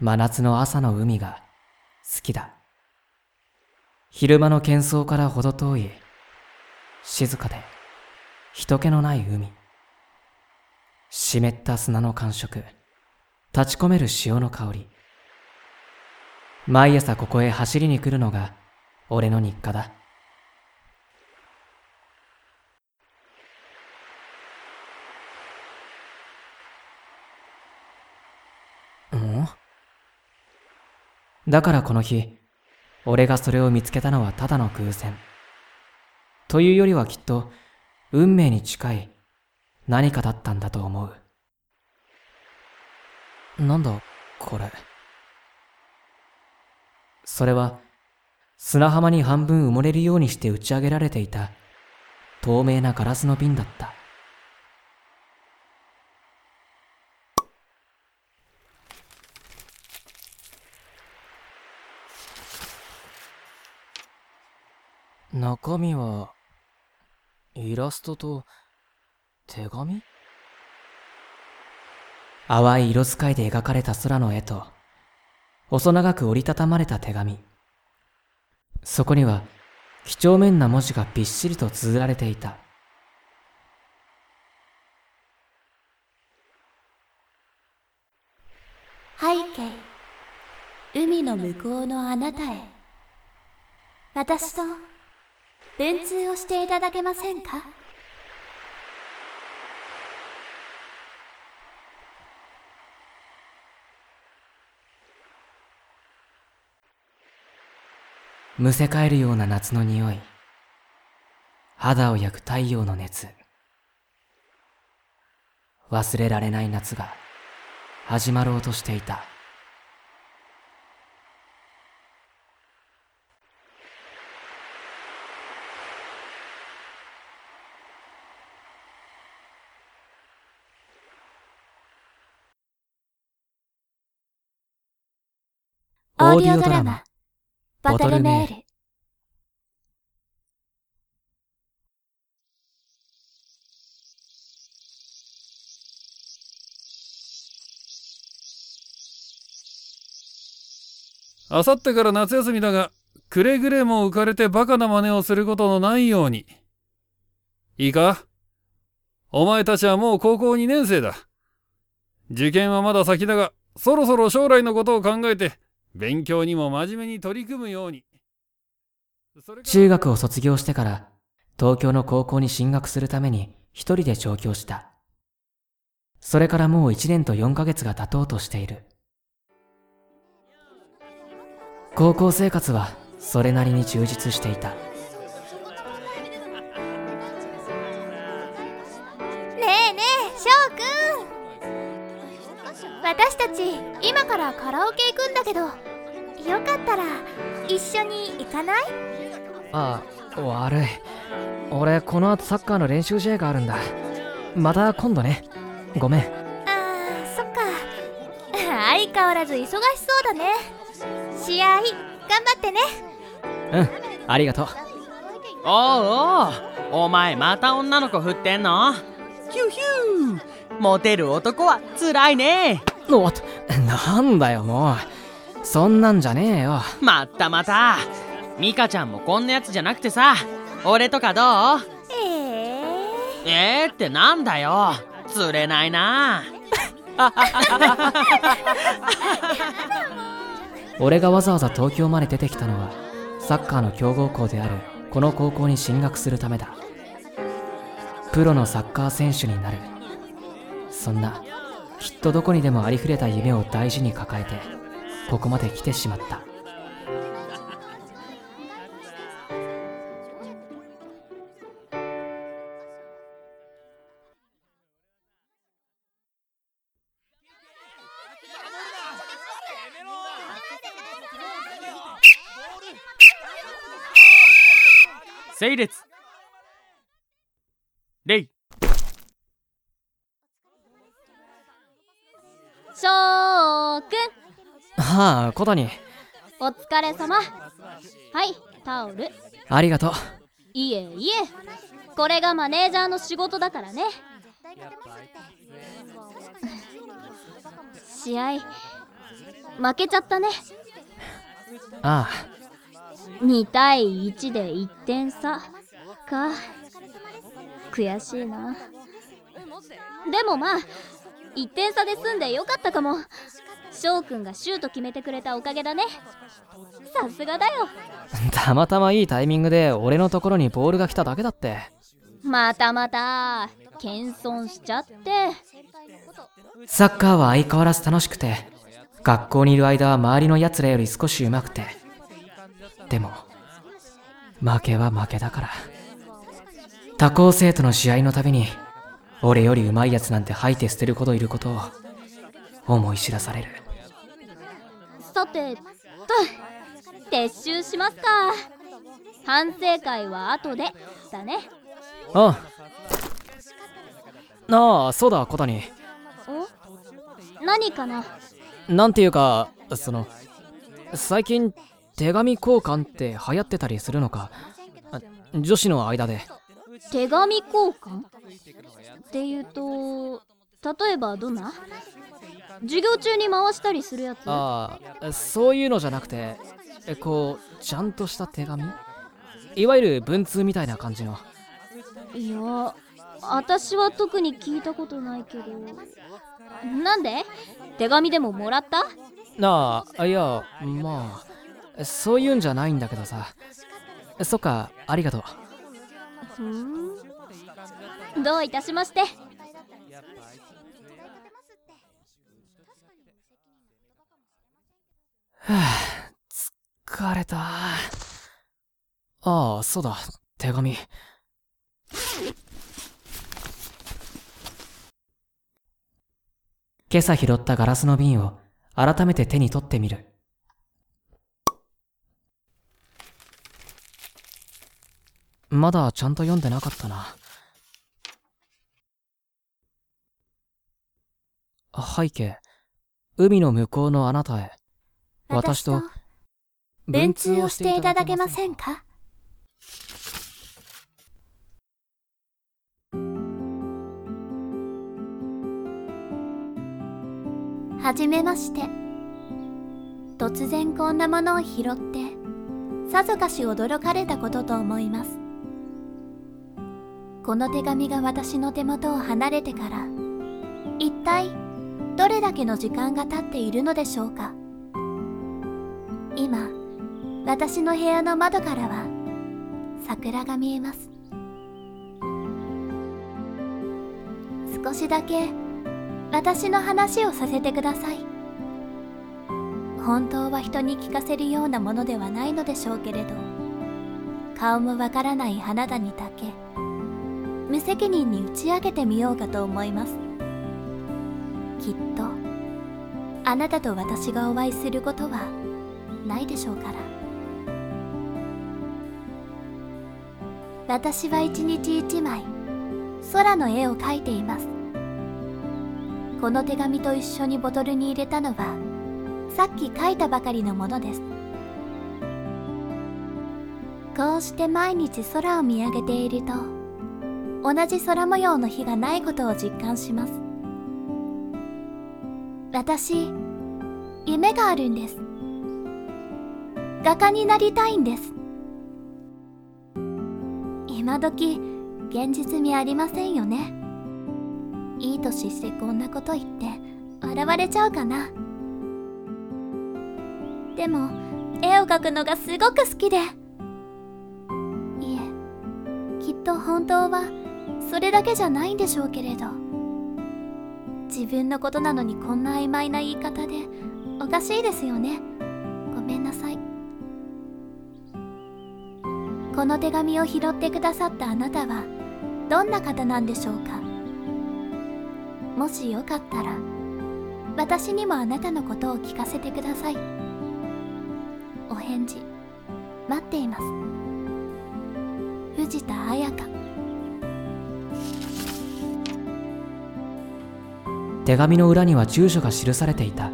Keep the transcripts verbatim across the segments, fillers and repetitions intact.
真夏の朝の海が好きだ。昼間の喧騒からほど遠い、静かで人気のない海。湿った砂の感触、立ち込める潮の香り。毎朝ここへ走りに来るのが俺の日課だ。うん？だからこの日、俺がそれを見つけたのはただの偶然。というよりはきっと運命に近い何かだったんだと思う。なんだこれ。それは砂浜に半分埋もれるようにして打ち上げられていた透明なガラスの瓶だった。中身はイラストと手紙？淡い色使いで描かれた空の絵と細長く折りたたまれた手紙。そこには几帳面な文字がびっしりと綴られていた。背景、海の向こうのあなたへ、私と文通をしていただけませんか？むせ返るような夏の匂い、肌を焼く太陽の熱。忘れられない夏が始まろうとしていた。オーディオドラマボトルメール。あさってから夏休みだが、くれぐれも浮かれてバカな真似をすることのないように。いいか？お前たちはもう高校にねん生だ。受験はまだ先だが、そろそろ将来のことを考えて勉強にも真面目に取り組むように。中学を卒業してから東京の高校に進学するために一人で上京した。それからもういちねんとよんかげつが経とうとしている。高校生活はそれなりに充実していた。ねえねえ翔くん、私たち今からカラオケ行くんだけど、よかったら一緒に行かない？ああ、悪い。俺この後サッカーの練習試合があるんだ。また今度ね。ごめん。ああ、そっか。相変わらず忙しそうだね。試合頑張ってね。うん、ありがとう。おうおう、お前また女の子振ってんの？ヒューヒュー。モテる男はつらいね。おっ、なんだよもう。そんなんじゃねえよ。まったまた。ミカちゃんもこんなやつじゃなくてさ、俺とかどう？えー、えーってなんだよ。釣れないな。俺がわざわざ東京まで出てきたのは、サッカーの強豪校であるこの高校に進学するためだ。プロのサッカー選手になる。そんな、きっとどこにでもありふれた夢を大事に抱えて、ここまで来てしまった。整列礼。翔くん。はあ、小谷。お疲れ様。はい、タオル。ありがとう。いえいえ。これがマネージャーの仕事だからね。試合負けちゃったね。ああ、にたいいちでいってんさか。悔しいな。でもまあいってんさで済んでよかったかも。翔くんがシュート決めてくれたおかげだね。さすがだよ。たまたまいいタイミングで俺のところにボールが来ただけだって。またまた謙遜しちゃって。サッカーは相変わらず楽しくて、学校にいる間は周りのやつらより少し上手くて、でも負けは負けだから。他校生徒の試合のたびに俺より上手いやつなんて吐いて捨てるほどいることを思い知らされる。さてと撤収しますか。反省会は後でだね。ああ、ああそうだ小谷。お、何かな。なんていうか、その最近手紙交換って流行ってたりするのか、女子の間で。手紙交換っていうと、例えばどんな？授業中に回したりするやつ？ああ、そういうのじゃなくて、こうちゃんとした手紙、いわゆる文通みたいな感じの。いや、私は特に聞いたことないけど。なんで？手紙でももらった？なあ、いや、まあそういうんじゃないんだけどさ。そっか、ありがとう。うん、どういたしまして。はあ、疲れた。ああ、そうだ、手紙。今朝拾ったガラスの瓶を改めて手に取ってみる。まだちゃんと読んでなかったな。背景、海の向こうのあなたへ。私と文通をしていただけませんか。はじめまして。突然こんなものを拾ってさぞかし驚かれたことと思います。この手紙が私の手元を離れてから一体どれだけの時間が経っているのでしょうか。今、私の部屋の窓からは桜が見えます。少しだけ私の話をさせてください。本当は人に聞かせるようなものではないのでしょうけれど、顔もわからないあなたにだけ無責任に打ち明けてみようかと思います。きっとあなたと私がお会いすることはないでしょうから。私は一日一枚空の絵を描いています。この手紙と一緒にボトルに入れたのはさっき書いたばかりのものです。こうして毎日空を見上げていると、同じ空模様の日がないことを実感します。私、夢があるんです。画家になりたいんです。今時、現実味ありませんよね。いい年してこんなこと言って笑われちゃうかな。でも絵を描くのがすごく好きで、いえ、きっと本当はそれだけじゃないんでしょうけれど、自分のことなのにこんな曖昧な言い方でおかしいですよね。ごめんなさい。この手紙を拾ってくださったあなたはどんな方なんでしょうか。もしよかったら、私にもあなたのことを聞かせてください。お返事、待っています。藤田彩香。手紙の裏には住所が記されていた。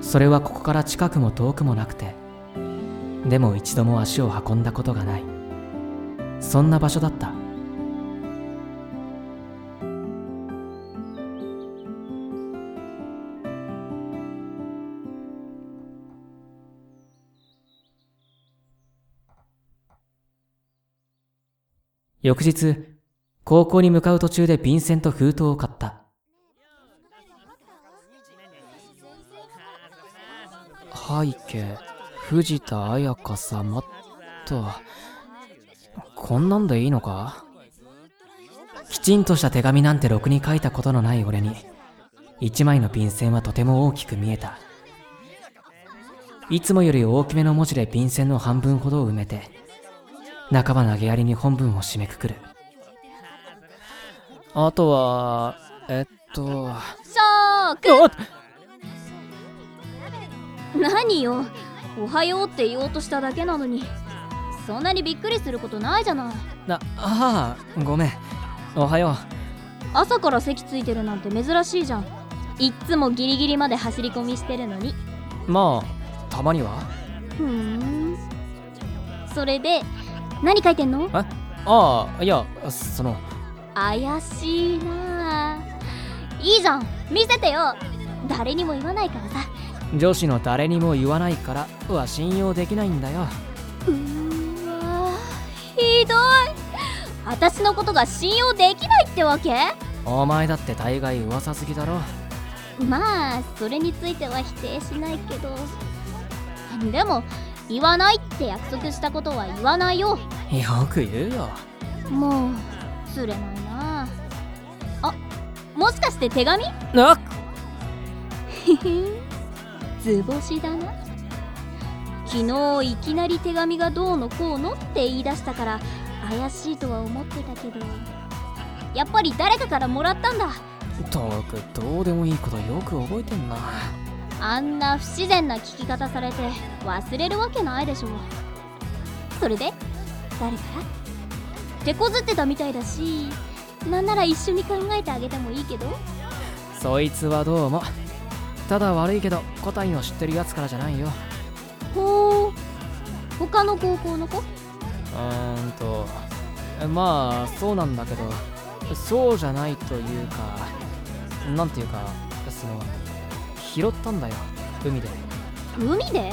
それはここから近くも遠くもなくて、でも一度も足を運んだことがない。そんな場所だった。翌日、高校に向かう途中で便箋と封筒を買った。背景、藤田綾香様っと。こんなんでいいのか？きちんとした手紙なんてろくに書いたことのない俺に、一枚の便箋はとても大きく見えた。いつもより大きめの文字で便箋の半分ほどを埋めて、半ば投げやりに本文を締めくくる。あとは、えっと…翔くん！何よ、おはようって言おうとしただけなのに、そんなにびっくりすることないじゃない。な、ああ、ごめん。おはよう。朝から席ついてるなんて珍しいじゃん。いっつもギリギリまで走り込みしてるのに。まあ、たまには。ふん。それで、何書いてんの？え？ああ、いや、その…怪しいなあ。いいじゃん、見せてよ。誰にも言わないからさ。女子の誰にも言わないからは信用できないんだよ。うーわー、ひどい。私のことが信用できないってわけ？お前だって大概噂好きだろ。まあそれについては否定しないけど、でも言わないって約束したことは言わないよ。よく言うよ。もう釣れないなあ。もしかして手紙？あっへへ図星だな。昨日いきなり手紙がどうのこうのって言い出したから怪しいとは思ってたけど、やっぱり誰かからもらったんだ。遠くどうでもいいことよく覚えてんな。あんな不自然な聞き方されて忘れるわけないでしょ。それで誰から？手こずってたみたいだし、なんなら一緒に考えてあげてもいいけど。そいつはどうも。ただ悪いけど答えを知ってるやつからじゃないよ。ほう、他の高校の子？うーんとまあそうなんだけど、そうじゃないというか、なんていうか、その拾ったんだよ、海で。海で？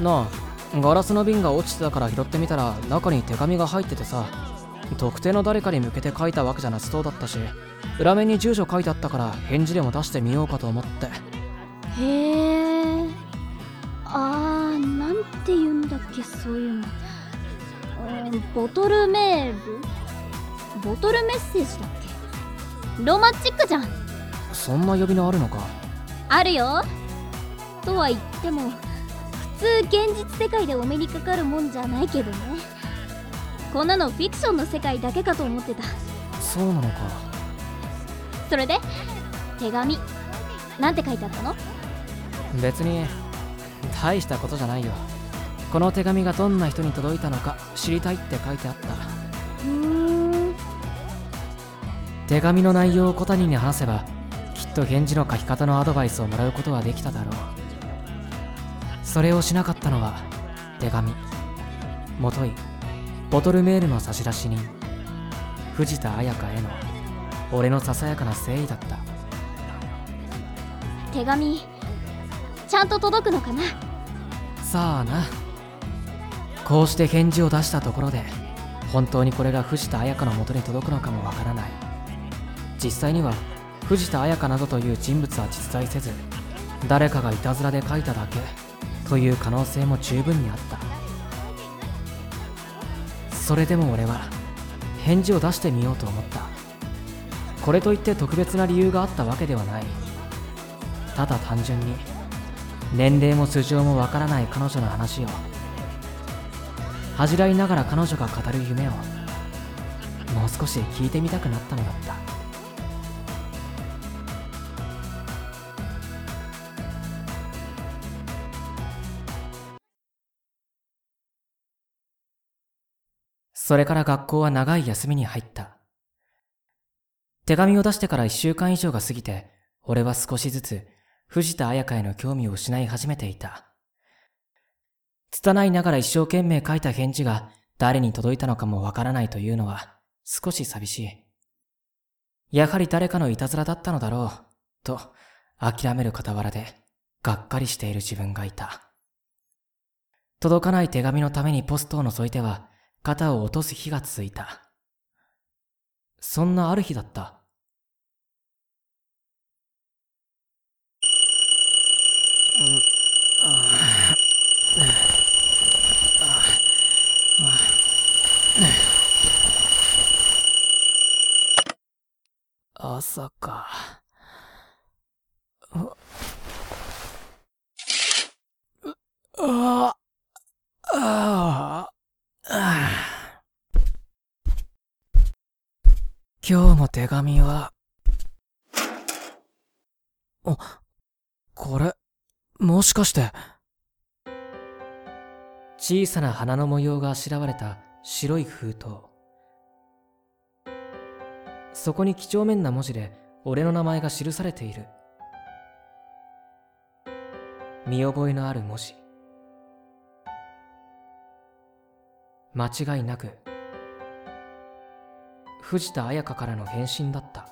なあ、ガラスの瓶が落ちてたから拾ってみたら中に手紙が入っててさ、特定の誰かに向けて書いたわけじゃなさそうだったし、裏面に住所書いてあったから返事でも出してみようかと思って。へえ、あー、なんて言うんだっけ、そういうの。ボトルメール？ボトルメッセージだっけ？ロマンチックじゃん。そんな呼び名あるのか？あるよ。とは言っても、普通現実世界でお目にかかるもんじゃないけどね。こんなのフィクションの世界だけかと思ってた。そうなのか。それで、手紙、なんて書いてあったの？別に大したことじゃないよ。この手紙がどんな人に届いたのか知りたいって書いてあった。うーん。手紙の内容を小谷に話せばきっと返事の書き方のアドバイスをもらうことはできただろう。それをしなかったのは手紙、もといボトルメールの差出人、藤田綾香への俺のささやかな誠意だった。手紙ちゃんと届くのかな？さあな。こうして返事を出したところで、本当にこれが藤田綾香の元に届くのかもわからない。実際には藤田綾香などという人物は実在せず、誰かがいたずらで書いただけという可能性も十分にあった。それでも俺は返事を出してみようと思った。これといって特別な理由があったわけではない。ただ単純に年齢も素性もわからない彼女の話を恥じらいながら彼女が語る夢をもう少し聞いてみたくなったのだった。それから学校は長い休みに入った。手紙を出してからいっしゅうかん以上が過ぎて、俺は少しずつ藤田綾香への興味を失い始めていた。拙いながら一生懸命書いた返事が誰に届いたのかもわからないというのは少し寂しい。やはり誰かのいたずらだったのだろうと諦める傍らでがっかりしている自分がいた。届かない手紙のためにポストを覗いては肩を落とす日が続いた。そんなある日だった。朝か。あああ。今日の手紙は、あ、これ、もしかして。小さな花の模様があしらわれた白い封筒。そこに几帳面な文字で俺の名前が記されている。見覚えのある文字。間違いなく藤田綾香からの返信だった。